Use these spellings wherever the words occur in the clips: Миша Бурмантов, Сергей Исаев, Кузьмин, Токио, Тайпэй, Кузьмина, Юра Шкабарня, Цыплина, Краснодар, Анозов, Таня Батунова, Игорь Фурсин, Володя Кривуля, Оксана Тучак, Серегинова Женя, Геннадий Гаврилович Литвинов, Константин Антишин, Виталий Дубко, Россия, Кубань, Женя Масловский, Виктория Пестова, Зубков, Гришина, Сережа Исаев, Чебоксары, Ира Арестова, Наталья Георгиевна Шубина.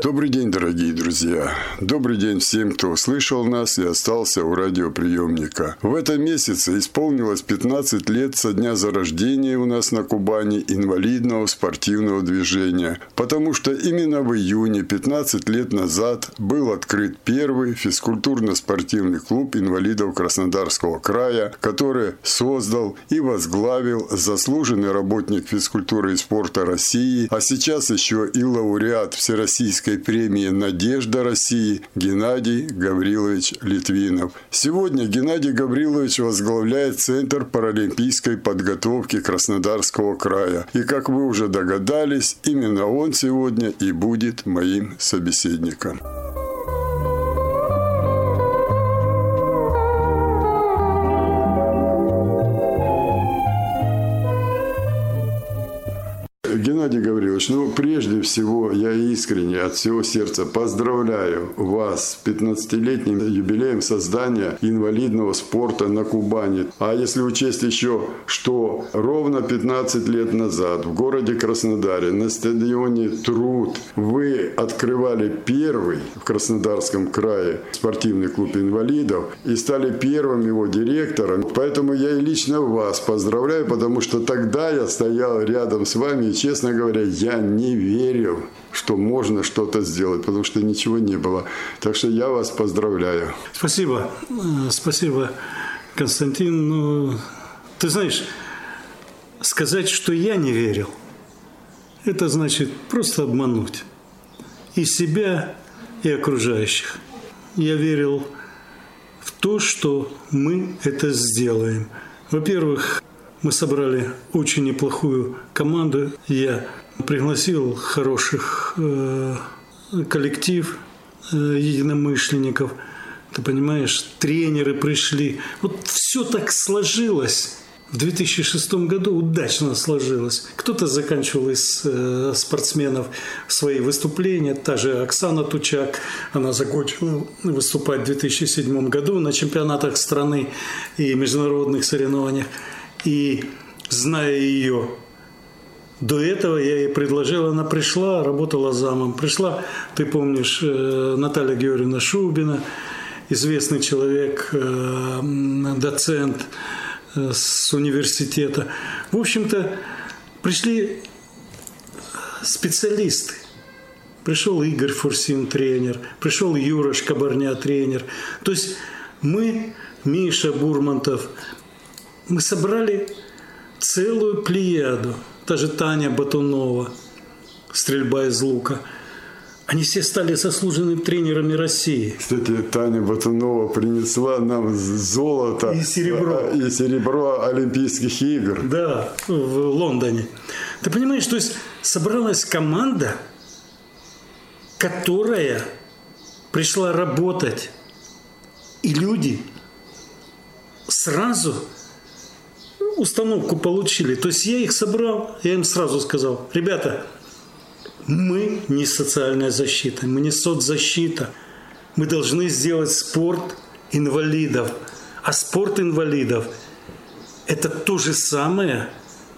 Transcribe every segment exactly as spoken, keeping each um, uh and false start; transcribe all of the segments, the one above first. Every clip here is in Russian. Добрый день, дорогие друзья! Добрый день всем, кто слышал нас и остался у радиоприемника. В этом месяце исполнилось пятнадцать лет со дня зарождения у нас на Кубани инвалидного спортивного движения, потому что именно в июне пятнадцать лет назад был открыт первый физкультурно-спортивный клуб инвалидов Краснодарского края, который создал и возглавил заслуженный работник физкультуры и спорта России, а сейчас еще и лауреат Всероссийской премии «Надежда России» Геннадий Гаврилович Литвинов. Сегодня Геннадий Гаврилович возглавляет Центр паралимпийской подготовки Краснодарского края. И, как вы уже догадались, именно он сегодня и будет моим собеседником. Геннадий Гаврилович, ну, прежде всего, я искренне от всего сердца поздравляю вас с пятнадцатилетним юбилеем создания инвалидного спорта на Кубани. А если учесть еще, что ровно пятнадцать лет назад в городе Краснодаре на стадионе «Труд» вы открывали первый в Краснодарском крае спортивный клуб инвалидов и стали первым его директором. Поэтому я и лично вас поздравляю, потому что тогда я стоял рядом с вами и, честно говоря, я не верил, что можно что-то сделать, потому что ничего не было. Так что я вас поздравляю. Спасибо. Спасибо, Константин. Ну, ты знаешь, сказать, что я не верил, это значит просто обмануть и себя, и окружающих. Я верил в то, что мы это сделаем. Во-первых, мы собрали очень неплохую команду. Я пригласил хороших э, коллектив э, единомышленников. Ты понимаешь, тренеры пришли. Вот все так сложилось. В две тысячи шестом году удачно сложилось. Кто-то заканчивал из э, спортсменов свои выступления. Та же Оксана Тучак, она закончила выступать в две тысячи седьмом году на чемпионатах страны и международных соревнованиях. И, зная ее, до этого я ей предложил, она пришла, работала замом. Пришла, ты помнишь, Наталья Георгиевна Шубина, известный человек, доцент с университета. В общем-то, пришли специалисты. Пришел Игорь Фурсин, тренер. Пришел Юра Шкабарня, тренер. То есть мы, Миша Бурмантов, мы собрали целую плеяду. Та же Таня Батунова, стрельба из лука. Они все стали заслуженными тренерами России. Кстати, Таня Батунова принесла нам золото и серебро, и серебро Олимпийских игр. Да, в Лондоне. Ты понимаешь, то есть собралась команда, которая пришла работать. И люди сразу установку получили. То есть я их собрал, я им сразу сказал: ребята, мы не социальная защита, мы не соцзащита. Мы должны сделать спорт инвалидов. А спорт инвалидов – это то же самое,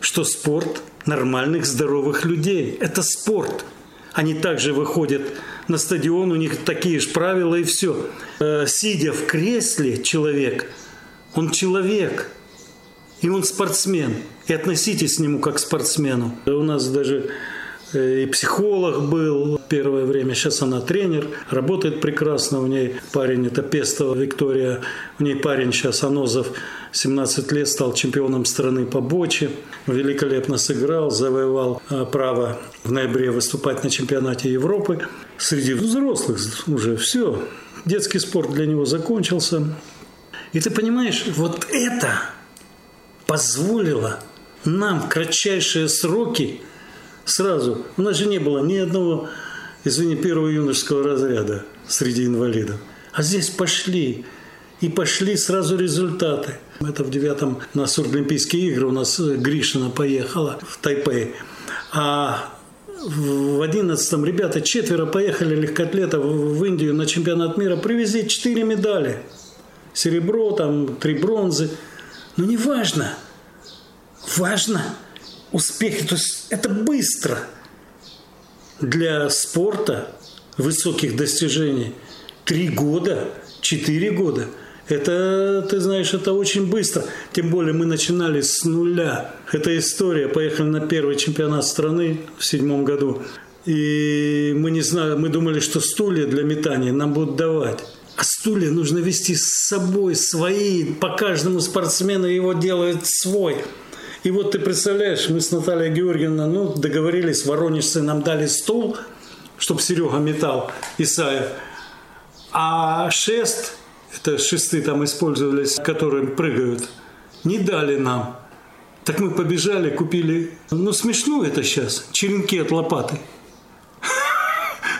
что спорт нормальных, здоровых людей. Это спорт. Они также выходят на стадион, у них такие же правила и все. Сидя в кресле человек, он человек. И он спортсмен. И относитесь к нему как к спортсмену. У нас даже и психолог был первое время. Сейчас она тренер. Работает прекрасно. У ней парень, это Пестова Виктория. У ней парень сейчас Анозов. семнадцать лет, стал чемпионом страны по боче. Великолепно сыграл. Завоевал право в ноябре выступать на чемпионате Европы. Среди взрослых уже все. Детский спорт для него закончился. И ты понимаешь, вот это позволило нам в кратчайшие сроки сразу. У нас же не было ни одного, извини, первого юношеского разряда среди инвалидов. А здесь пошли. И пошли сразу результаты. Это в девятом на Сурдолимпийские игры у нас Гришина поехала в Тайпэй. А в одиннадцатом ребята четверо поехали легкоатлетов в Индию на чемпионат мира. Привезли четыре медали. Серебро, там, три бронзы. Но не важно. Важно успехи. То есть это быстро. Для спорта высоких достижений три года, четыре года. Это, ты знаешь, это очень быстро. Тем более мы начинали с нуля. Эта история. Поехали на первый чемпионат страны в седьмом году. И мы не знали, мы думали, что стулья для метания нам будут давать. А стулья нужно вести с собой, свои. По каждому спортсмену его делает свой. И вот ты представляешь, мы с Натальей Георгиевной ну, договорились, воронежцы нам дали стул, чтобы Серега метал, Исаев. А шест... Это шесты там использовались, которые прыгают. Не дали нам. Так мы побежали, купили... Ну, смешно это сейчас. Черенки от лопаты.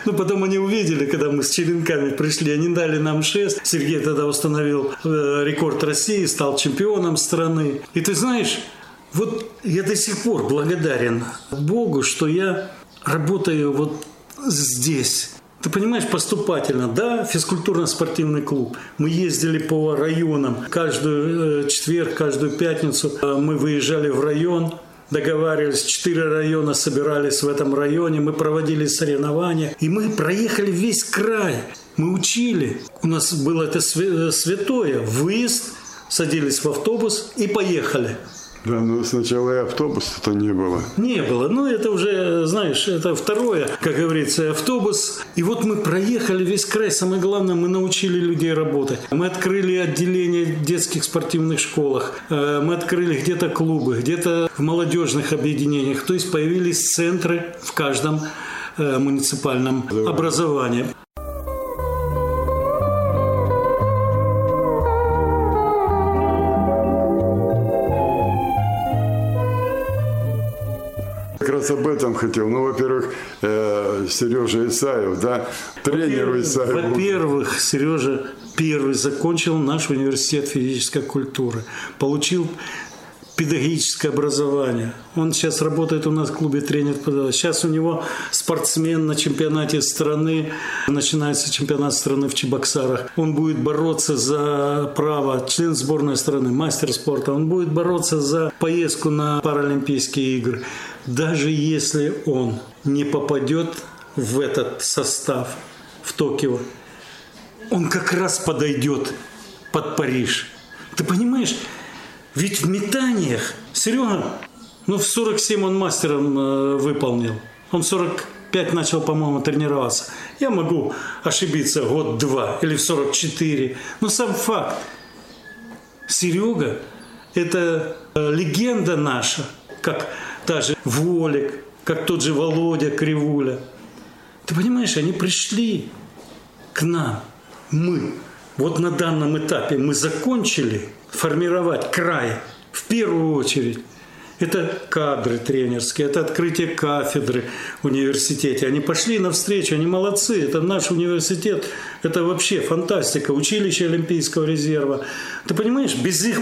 Ну, потом они увидели, когда мы с черенками пришли. Они дали нам шест. Сергей тогда установил рекорд России, стал чемпионом страны. И ты знаешь, вот я до сих пор благодарен Богу, что я работаю вот здесь. Ты понимаешь, поступательно, да, физкультурно-спортивный клуб. Мы ездили по районам. Каждую четверг, каждую пятницу мы выезжали в район, договаривались, четыре района собирались в этом районе, мы проводили соревнования, и мы проехали весь край. Мы учили. У нас было это святое. Выезд, садились в автобус и поехали. Да, но сначала и автобуса-то не было. Не было. Ну, это уже, знаешь, это второе, как говорится, автобус. И вот мы проехали весь край. Самое главное, мы научили людей работать. Мы открыли отделения в детских спортивных школах. Мы открыли где-то клубы, где-то в молодежных объединениях. То есть появились центры в каждом муниципальном да. образовании. Об этом хотел. Ну, во-первых, Сережа Исаев, да, тренеру Исаеву. Во-первых, Сережа первый закончил наш университет физической культуры, получил педагогическое образование. Он сейчас работает у нас в клубе тренер-педагог. Сейчас у него спортсмен на чемпионате страны. Начинается чемпионат страны в Чебоксарах. Он будет бороться за право, член сборной страны, мастер спорта. Он будет бороться за поездку на Паралимпийские игры. Даже если он не попадет в этот состав в Токио, он как раз подойдет под Париж. Ты понимаешь? Ведь в метаниях Серега, ну в сорок семь он мастером э, выполнил. Он в сорок пять начал, по-моему, тренироваться. Я могу ошибиться год-два или в сорок четыре. Но сам факт. Серега – это легенда наша, как та же Волик, как тот же Володя Кривуля. Ты понимаешь, они пришли к нам. Мы вот на данном этапе мы закончили формировать край, в первую очередь. Это кадры тренерские, это открытие кафедры в университете. Они пошли навстречу, они молодцы. Это наш университет, это вообще фантастика. Училище Олимпийского резерва. Ты понимаешь, без их,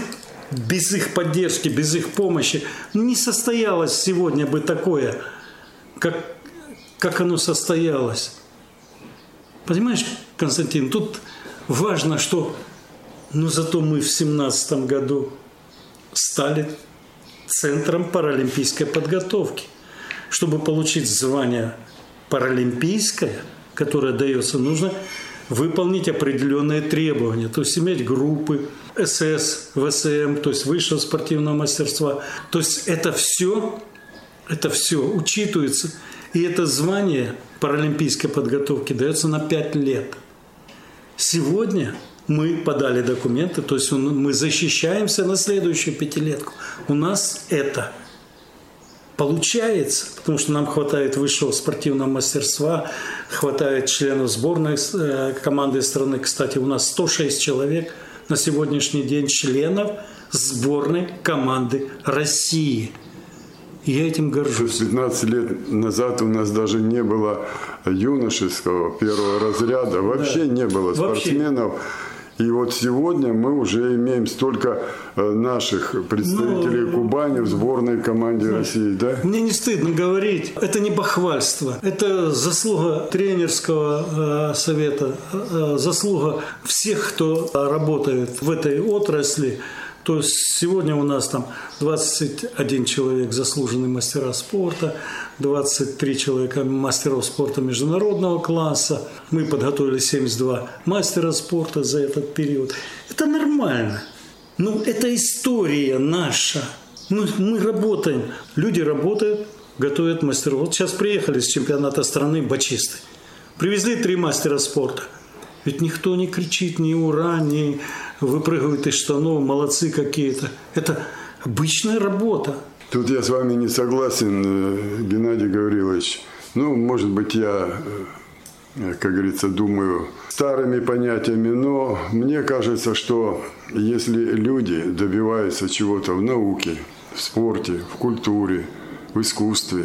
без их поддержки, без их помощи не состоялось сегодня бы такое, как, как оно состоялось. Понимаешь, Константин, тут важно, что... Но зато мы в семнадцатом году стали центром паралимпийской подготовки. Чтобы получить звание паралимпийское, которое дается, нужно выполнить определенные требования. То есть иметь группы СС, ВСМ, то есть высшего спортивного мастерства. То есть это все, это все учитывается. И это звание паралимпийской подготовки дается на пять лет. Сегодня... Мы подали документы, то есть мы защищаемся на следующую пятилетку. У нас это получается, потому что нам хватает высшего спортивного мастерства, хватает членов сборной команды страны. Кстати, у нас сто шесть человек на сегодняшний день членов сборной команды России. И я этим горжусь. пятнадцать лет назад у нас даже не было юношеского первого разряда. Вообще да. не было спортсменов. Вообще. И вот сегодня мы уже имеем столько наших представителей ну, Кубани в сборной команде ну, России, да? Мне не стыдно говорить. Это не бахвальство. Это заслуга тренерского э, совета, э, заслуга всех, кто работает в этой отрасли. То есть сегодня у нас там двадцать один человек заслуженные мастера спорта, двадцать три человека мастеров спорта международного класса. Мы подготовили семьдесят два мастера спорта за этот период. Это нормально. Ну, это история наша. Ну, мы работаем. Люди работают, готовят мастеров. Вот сейчас приехали с чемпионата страны бочисты. Привезли три мастера спорта. Ведь никто не кричит, ни ура, ни выпрыгивает из штанов, молодцы какие-то. Это обычная работа. Тут я с вами не согласен, Геннадий Гаврилович. Ну, может быть, я, как говорится, думаю старыми понятиями, но мне кажется, что если люди добиваются чего-то в науке, в спорте, в культуре, в искусстве,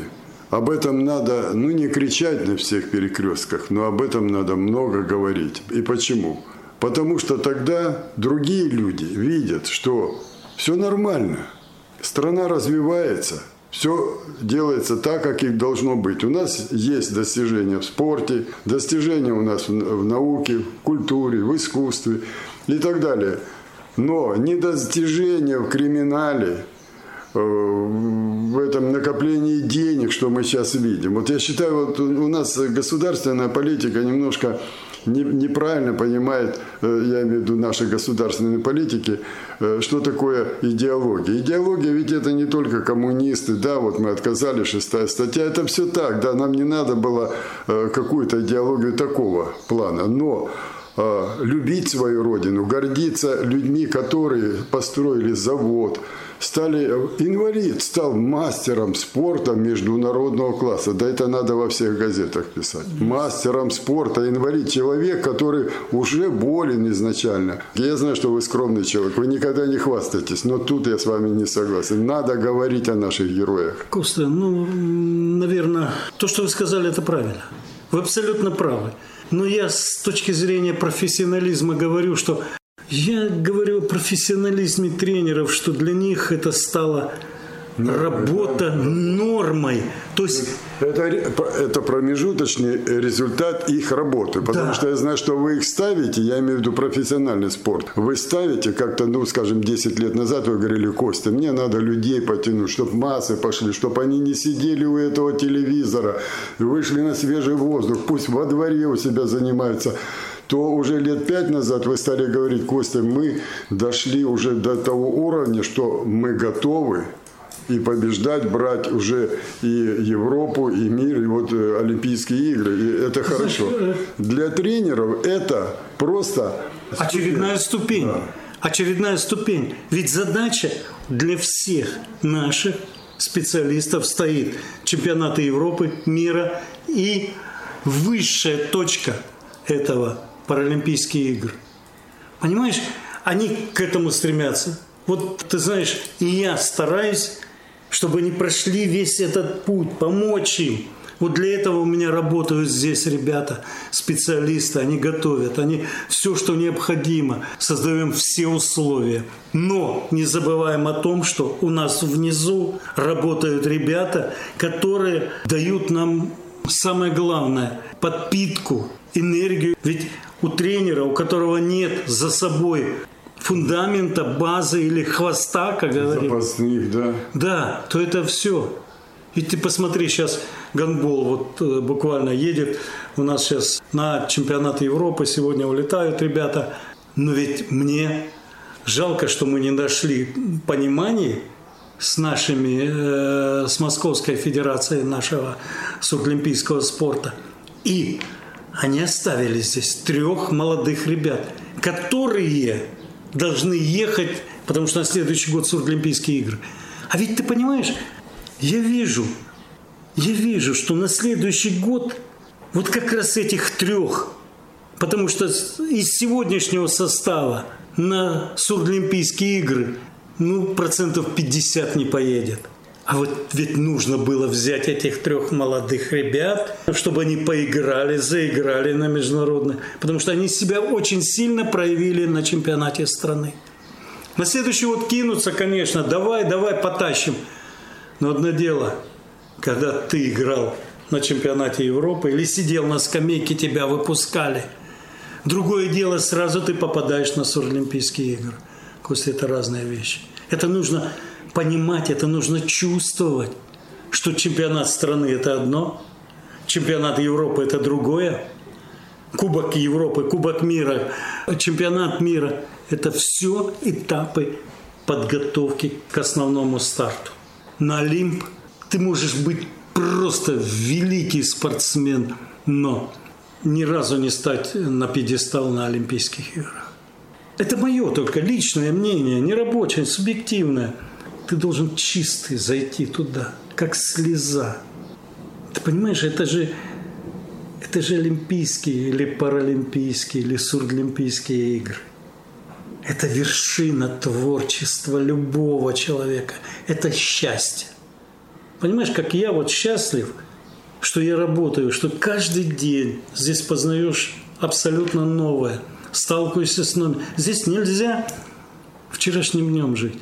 об этом надо, ну, не кричать на всех перекрестках, но об этом надо много говорить. И почему? Потому что тогда другие люди видят, что все нормально, страна развивается, все делается так, как и должно быть. У нас есть достижения в спорте, достижения у нас в науке, в культуре, в искусстве и так далее. Но не достижения в криминале, в этом накоплении денег, что мы сейчас видим. Вот я считаю, вот у нас государственная политика немножко неправильно понимает, я имею в виду наши государственные политики, что такое идеология. Идеология ведь это не только коммунисты, да, вот мы отказали, шестая статья, это все так, да, нам не надо было какую-то идеологию такого плана, но любить свою родину, гордиться людьми, которые построили завод, стали, инвалид стал мастером спорта международного класса. Да это надо во всех газетах писать. Мастером спорта, инвалид, человек, который уже болен изначально. Я знаю, что вы скромный человек, вы никогда не хвастаетесь, но тут я с вами не согласен. Надо говорить о наших героях. Коста, ну, наверное, то, что вы сказали, это правильно. Вы абсолютно правы. Но я с точки зрения профессионализма говорю, что... Я говорю о профессионализме тренеров, что для них это стало нормой, работа да, нормой. То есть... это, это промежуточный результат их работы. Потому да. что я знаю, что вы их ставите, я имею в виду профессиональный спорт. Вы ставите как-то, ну, скажем, десять лет назад, вы говорили, Костя, мне надо людей потянуть, чтобы массы пошли, чтобы они не сидели у этого телевизора, вышли на свежий воздух, пусть во дворе у себя занимаются. То уже лет пять назад вы стали говорить, Костя, мы дошли уже до того уровня, что мы готовы и побеждать, брать уже и Европу, и мир, и вот Олимпийские игры. И это хорошо. Для тренеров это просто... Очередная ступень. Да. Очередная ступень. Ведь задача для всех наших специалистов стоит. Чемпионаты Европы, мира и высшая точка этого Паралимпийские игры. Понимаешь, они к этому стремятся. Вот ты знаешь, и я стараюсь, чтобы они прошли весь этот путь, помочь им. Вот для этого у меня работают здесь ребята, специалисты, они готовят, они все, что необходимо, создаем все условия. Но не забываем о том, что у нас внизу работают ребята, которые дают нам самое главное – подпитку, энергию. Ведь у тренера, у которого нет за собой фундамента, базы или хвоста, как говорится. Запасных, да. Да, то это все. Ведь ты посмотри, сейчас гандбол вот э, буквально едет. У нас сейчас на чемпионат Европы сегодня улетают ребята. Но ведь мне жалко, что мы не нашли понимания с нашими, э, с Московской Федерацией нашего сурдолимпийского спорта. И они оставили здесь трех молодых ребят, которые должны ехать, потому что на следующий год сурдолимпийские игры. А ведь ты понимаешь, я вижу, я вижу, что на следующий год вот как раз этих трех, потому что из сегодняшнего состава на сурдолимпийские игры ну, процентов пятьдесят не поедет. А вот ведь нужно было взять этих трех молодых ребят, чтобы они поиграли, заиграли на международных, потому что они себя очень сильно проявили на чемпионате страны. На следующий вот кинуться, конечно, давай, давай, потащим. Но одно дело, когда ты играл на чемпионате Европы или сидел на скамейке, тебя выпускали. Другое дело, сразу ты попадаешь на Сурдолимпийские игры. Просто это разные вещи. Это нужно понимать, это нужно чувствовать, что чемпионат страны – это одно, чемпионат Европы – это другое, Кубок Европы, Кубок мира, чемпионат мира – это все этапы подготовки к основному старту. На Олимп ты можешь быть просто великий спортсмен, но ни разу не стать на пьедестал на Олимпийских играх. Это мое только личное мнение, не рабочее, субъективное. Ты должен чистый зайти туда, как слеза. Ты понимаешь, это же, это же Олимпийские или Паралимпийские или Сурдолимпийские игры. Это вершина творчества любого человека. Это счастье. Понимаешь, как я вот счастлив, что я работаю, что каждый день здесь познаешь абсолютно новое. Сталкиваешься с новым. Здесь нельзя вчерашним днем жить.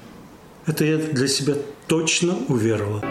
Это я для себя точно уверовал.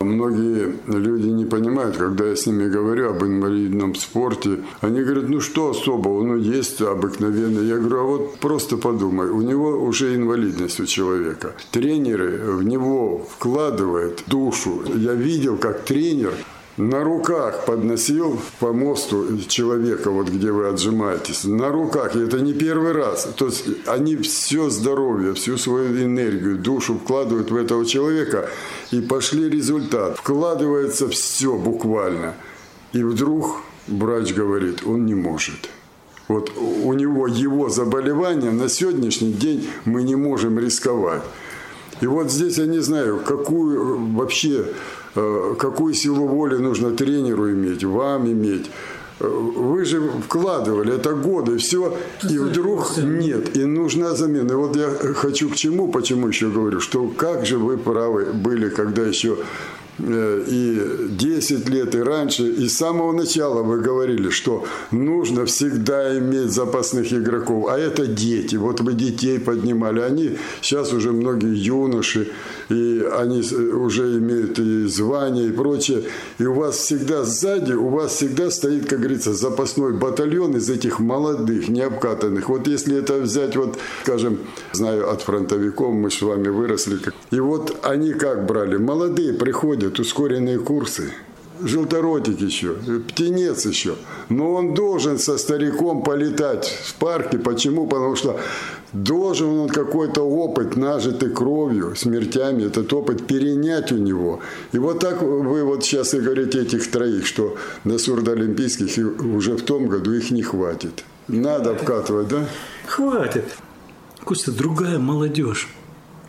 Многие люди не понимают, когда я с ними говорю об инвалидном спорте. Они говорят, ну что особого, ну есть обыкновенный. Я говорю, а вот просто подумай, у него уже инвалидность у человека. Тренеры в него вкладывают душу. Я видел, как тренер на руках подносил по мосту человека, вот где вы отжимаетесь. На руках, и это не первый раз. То есть они все здоровье, всю свою энергию, душу вкладывают в этого человека. И пошли результат. Вкладывается все буквально. И вдруг врач говорит, он не может. Вот у него его заболевание на сегодняшний день мы не можем рисковать. И вот здесь я не знаю, какую вообще... Какую силу воли нужно тренеру иметь, вам иметь. Вы же вкладывали, это годы, все, и вдруг нет, и нужна замена. И вот я хочу к чему, почему еще говорю, что как же вы правы были, когда еще и десять лет, и раньше, и с самого начала вы говорили, что нужно всегда иметь запасных игроков, а это дети, вот вы детей поднимали, они сейчас уже многие юноши, и они уже имеют и звания, и прочее, и у вас всегда сзади, у вас всегда стоит, как говорится, запасной батальон из этих молодых, необкатанных, вот если это взять, вот, скажем, знаю, от фронтовиков, мы с вами выросли, и вот они как брали, молодые приходят, ускоренные курсы, желторотик еще, птенец еще, но он должен со стариком полетать в парке. Почему? Потому что должен он какой-то опыт, нажитый кровью, смертями, этот опыт перенять у него. И вот так вы вот сейчас и говорите этих троих, что на Сурдолимпийских уже в том году их не хватит. Надо вкатывать, да? Хватит. Костя, другая молодежь.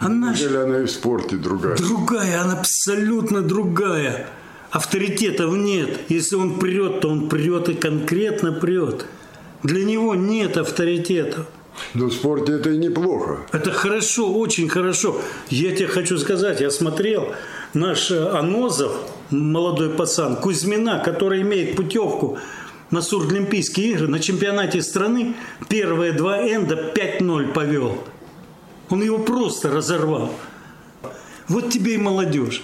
Она, она и в спорте другая. Другая, она абсолютно другая. Авторитетов нет. Если он прет, то он прет и конкретно прет. Для него нет авторитетов. Но в спорте это и неплохо. Это хорошо, очень хорошо. Я тебе хочу сказать, я смотрел наш Анозов, молодой пацан, Кузьмина, который имеет путевку на Сурдолимпийские игры, на чемпионате страны, первые два энда пять ноль повел. Он его просто разорвал. Вот тебе и молодежь.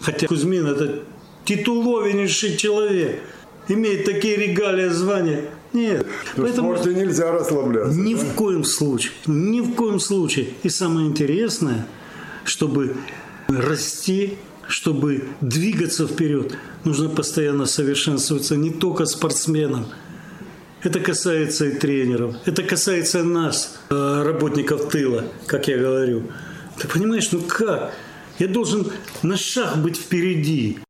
Хотя Кузьмин – это титулованнейший человек. Имеет такие регалии, звания. Нет. Поэтому в спорте нельзя расслабляться. Ни да? в коем случае. Ни в коем случае. И самое интересное, чтобы расти, чтобы двигаться вперед, нужно постоянно совершенствоваться не только спортсменам. Это касается и тренеров, это касается нас, работников тыла, как я говорю. Ты понимаешь, ну как? Я должен на шаг быть впереди.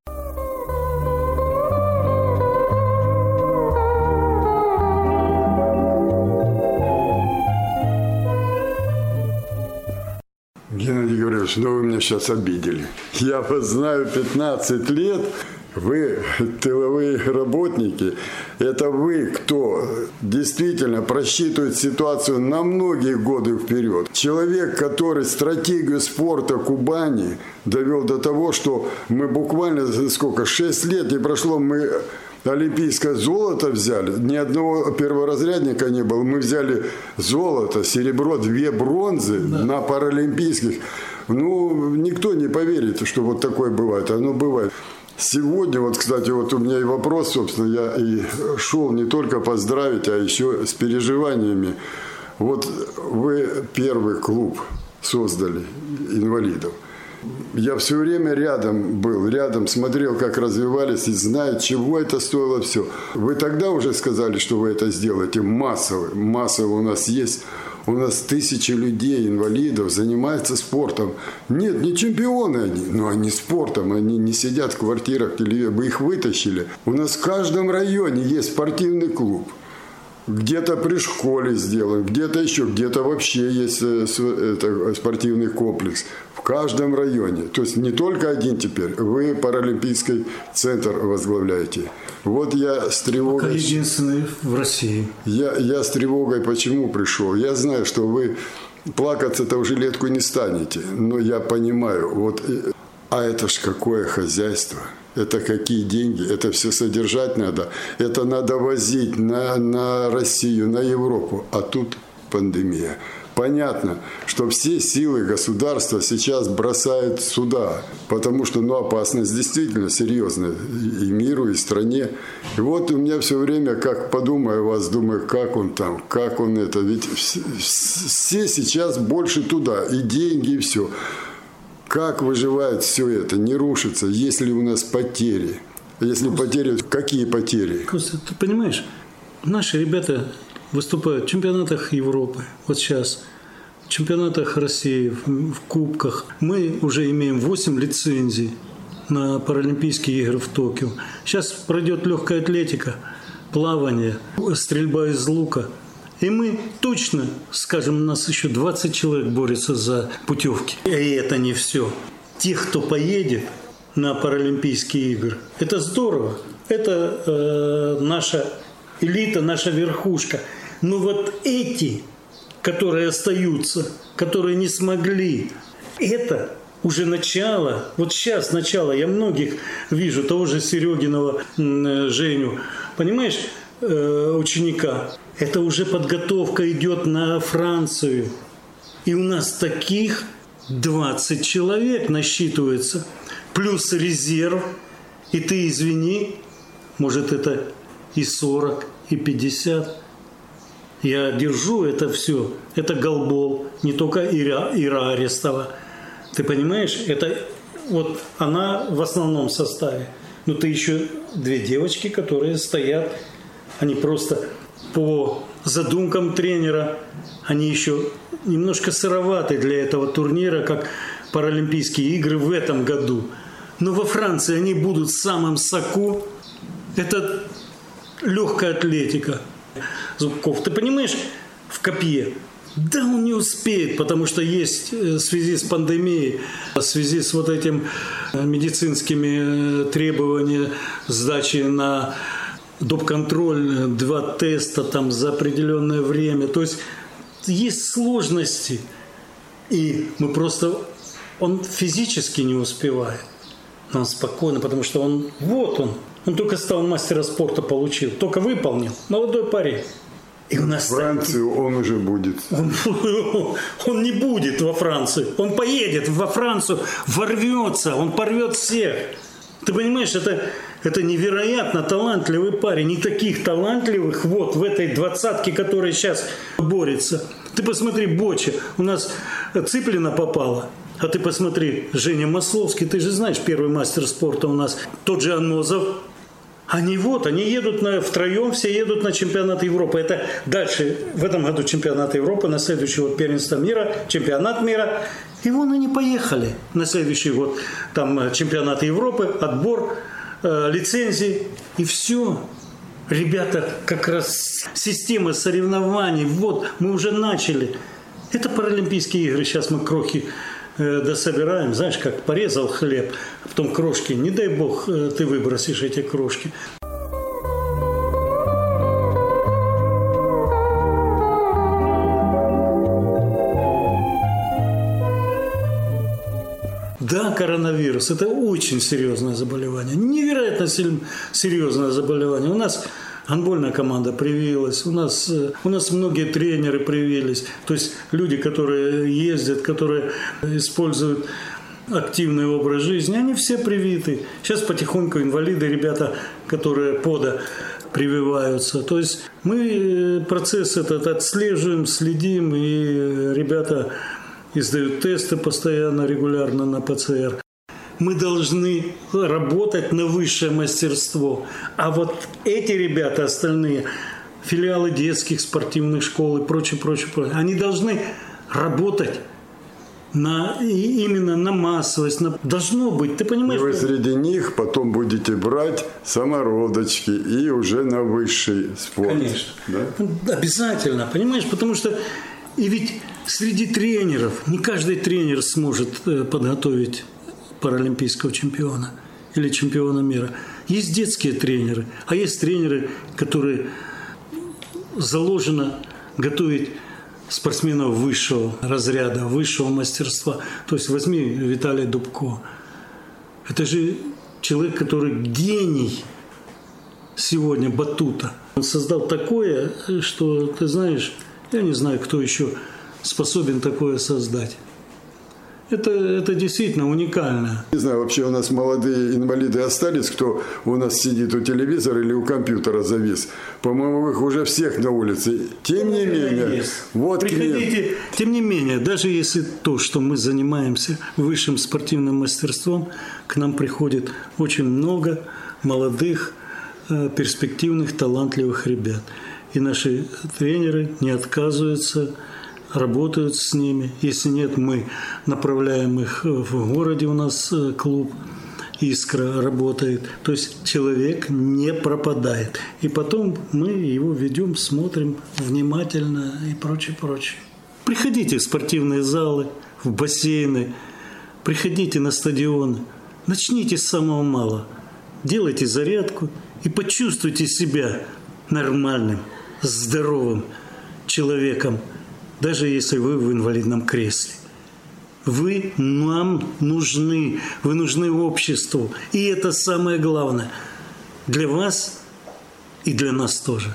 Геннадий Гаврилович, ну вы меня сейчас обидели. Я вас знаю пятнадцать лет. Вы тыловые работники, это вы, кто действительно просчитывает ситуацию на многие годы вперед. Человек, который стратегию спорта Кубани довел до того, что мы буквально сколько, шесть лет не прошло, мы олимпийское золото взяли, ни одного перворазрядника не было, мы взяли золото, серебро, две бронзы да. на паралимпийских. Ну, никто не поверит, что вот такое бывает, оно бывает. Сегодня, вот, кстати, вот у меня и вопрос, собственно, я и шел не только поздравить, а еще с переживаниями. Вот вы первый клуб создали инвалидов. Я все время рядом был, рядом смотрел, как развивались, и знаю, чего это стоило все. Вы тогда уже сказали, что вы это сделаете массово. Массово у нас есть... У нас тысячи людей, инвалидов, занимаются спортом. Нет, не чемпионы они, но они спортом, они не сидят в квартирах, вы их вытащили. У нас в каждом районе есть спортивный клуб. Где-то при школе сделаем, где-то еще, где-то вообще есть это, спортивный комплекс. В каждом районе. То есть не только один теперь. Вы паралимпийский центр возглавляете. Вот я с тревогой... Пока единственный в России. Я, я с тревогой почему пришел? Я знаю, что вы плакаться-то в жилетку не станете. Но я понимаю, вот... А это ж какое хозяйство? Это какие деньги? Это все содержать надо. Это надо возить на, на Россию, на Европу. А тут пандемия. Понятно, что все силы государства сейчас бросают сюда, потому что ну, опасность действительно серьезная и миру, и стране. И вот у меня все время, как подумаю о вас, думаю, как он там, как он это. Ведь все сейчас больше туда, и деньги, и все. Как выживает все это, не рушится, если у нас потери? Если Костя, потери, какие потери? Костя, ты понимаешь, наши ребята... Выступают в чемпионатах Европы, вот сейчас, в чемпионатах России, в кубках. Мы уже имеем восемь лицензий на Паралимпийские игры в Токио. Сейчас пройдет легкая атлетика, плавание, стрельба из лука. И мы точно, скажем, у нас еще двадцать человек борется за путевки. И это не все. Тех, кто поедет на Паралимпийские игры, это здорово. Это э, наша элита, наша верхушка. Но вот эти, которые остаются, которые не смогли, это уже начало. Вот сейчас начало. Я многих вижу, того же Серегинова Женю, понимаешь, ученика. Это уже подготовка идет на Францию. И у нас таких двадцать человек насчитывается. Плюс резерв. И ты извини, может это и сорок, и пятьдесят. Я держу это все. Это голбол. Не только Ира, Ира Арестова. Ты понимаешь, это вот она в основном составе. Но ты еще две девочки, которые стоят. Они просто по задумкам тренера, они еще немножко сыроваты для этого турнира, как Паралимпийские игры в этом году. Но во Франции они будут в самом соку. Это легкая атлетика. Зубков, ты понимаешь, в копье. Да, он не успеет, потому что есть в связи с пандемией, в связи с вот этим медицинскими требованиями сдачи на допконтроль, два теста там за определенное время. То есть есть сложности, и мы просто... Он физически не успевает. Но он спокойно, потому что он... Вот он. Он только стал мастера спорта, получил, только выполнил. Молодой парень. И у нас Францию такие... он уже будет. Он, он не будет во Франции. Он поедет во Францию, ворвется, он порвет всех. Ты понимаешь, это, это невероятно талантливый парень. И таких талантливых вот в этой двадцатке, которая сейчас борется. Ты посмотри, Боча, у нас Цыплина попала. А ты посмотри, Женя Масловский, ты же знаешь, первый мастер спорта у нас, тот же Анозов. Они вот, они едут на, втроем, все едут на чемпионат Европы. Это дальше, в этом году чемпионат Европы, на следующий год первенство мира, чемпионат мира. И вон они поехали на следующий год. Там чемпионат Европы, отбор, э, лицензии и все. Ребята, как раз система соревнований, вот, мы уже начали. Это Паралимпийские игры, сейчас мы крохи дособираем, знаешь, как порезал хлеб, а потом крошки, не дай бог, ты выбросишь эти крошки. Да, коронавирус – это очень серьезное заболевание, невероятно серьезное заболевание. У нас гандбольная команда привилась, у нас, у нас многие тренеры привились. То есть люди, которые ездят, которые используют активный образ жизни, они все привиты. Сейчас потихоньку инвалиды, ребята, которые пода прививаются. То есть мы процесс этот отслеживаем, следим, и ребята издают тесты постоянно, регулярно на ПЦР. Мы должны работать на высшее мастерство. А вот эти ребята остальные, филиалы детских спортивных школ и прочее, прочее, прочее, они должны работать на, именно на массовость. На, должно быть, ты понимаешь? Вы что... среди них потом будете брать самородочки и уже на высший спорт. Конечно. Да? Обязательно, понимаешь? Потому что и ведь среди тренеров не каждый тренер сможет подготовить паралимпийского чемпиона или чемпиона мира. Есть детские тренеры, а есть тренеры, которые заложено готовить спортсменов высшего разряда, высшего мастерства. То есть возьми Виталия Дубко. Это же человек, который гений сегодня батута. Он создал такое, что, ты знаешь, я не знаю, кто еще способен такое создать. Это, это действительно уникально. Не знаю, вообще у нас молодые инвалиды остались, кто у нас сидит у телевизора или у компьютера завис. По-моему, их уже всех на улице. Тем не менее, вот приходите. Тем не менее, даже если то, что мы занимаемся высшим спортивным мастерством, к нам приходит очень много молодых, перспективных, талантливых ребят. И наши тренеры не отказываются, работают с ними. Если нет, мы направляем их в городе. У нас клуб «Искра» работает. То есть человек не пропадает. И потом мы его ведем, смотрим внимательно и прочее, прочее. Приходите в спортивные залы, в бассейны, приходите на стадионы. Начните с самого малого. Делайте зарядку и почувствуйте себя нормальным, здоровым человеком. Даже если вы в инвалидном кресле. Вы нам нужны. Вы нужны обществу. И это самое главное. Для вас и для нас тоже.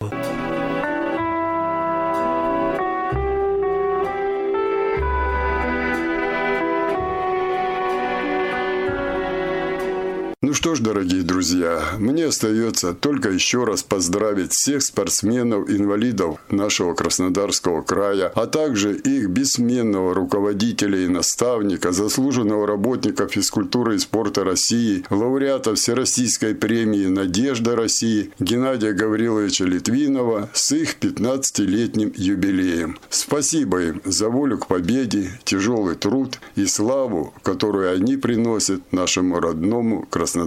Ну что ж, дорогие друзья, мне остается только еще раз поздравить всех спортсменов-инвалидов нашего Краснодарского края, а также их бессменного руководителя и наставника, заслуженного работника физкультуры и спорта России, лауреата Всероссийской премии «Надежда России» Геннадия Гавриловича Литвинова с их пятнадцатилетним юбилеем. Спасибо им за волю к победе, тяжелый труд и славу, которую они приносят нашему родному Краснодарскому краю.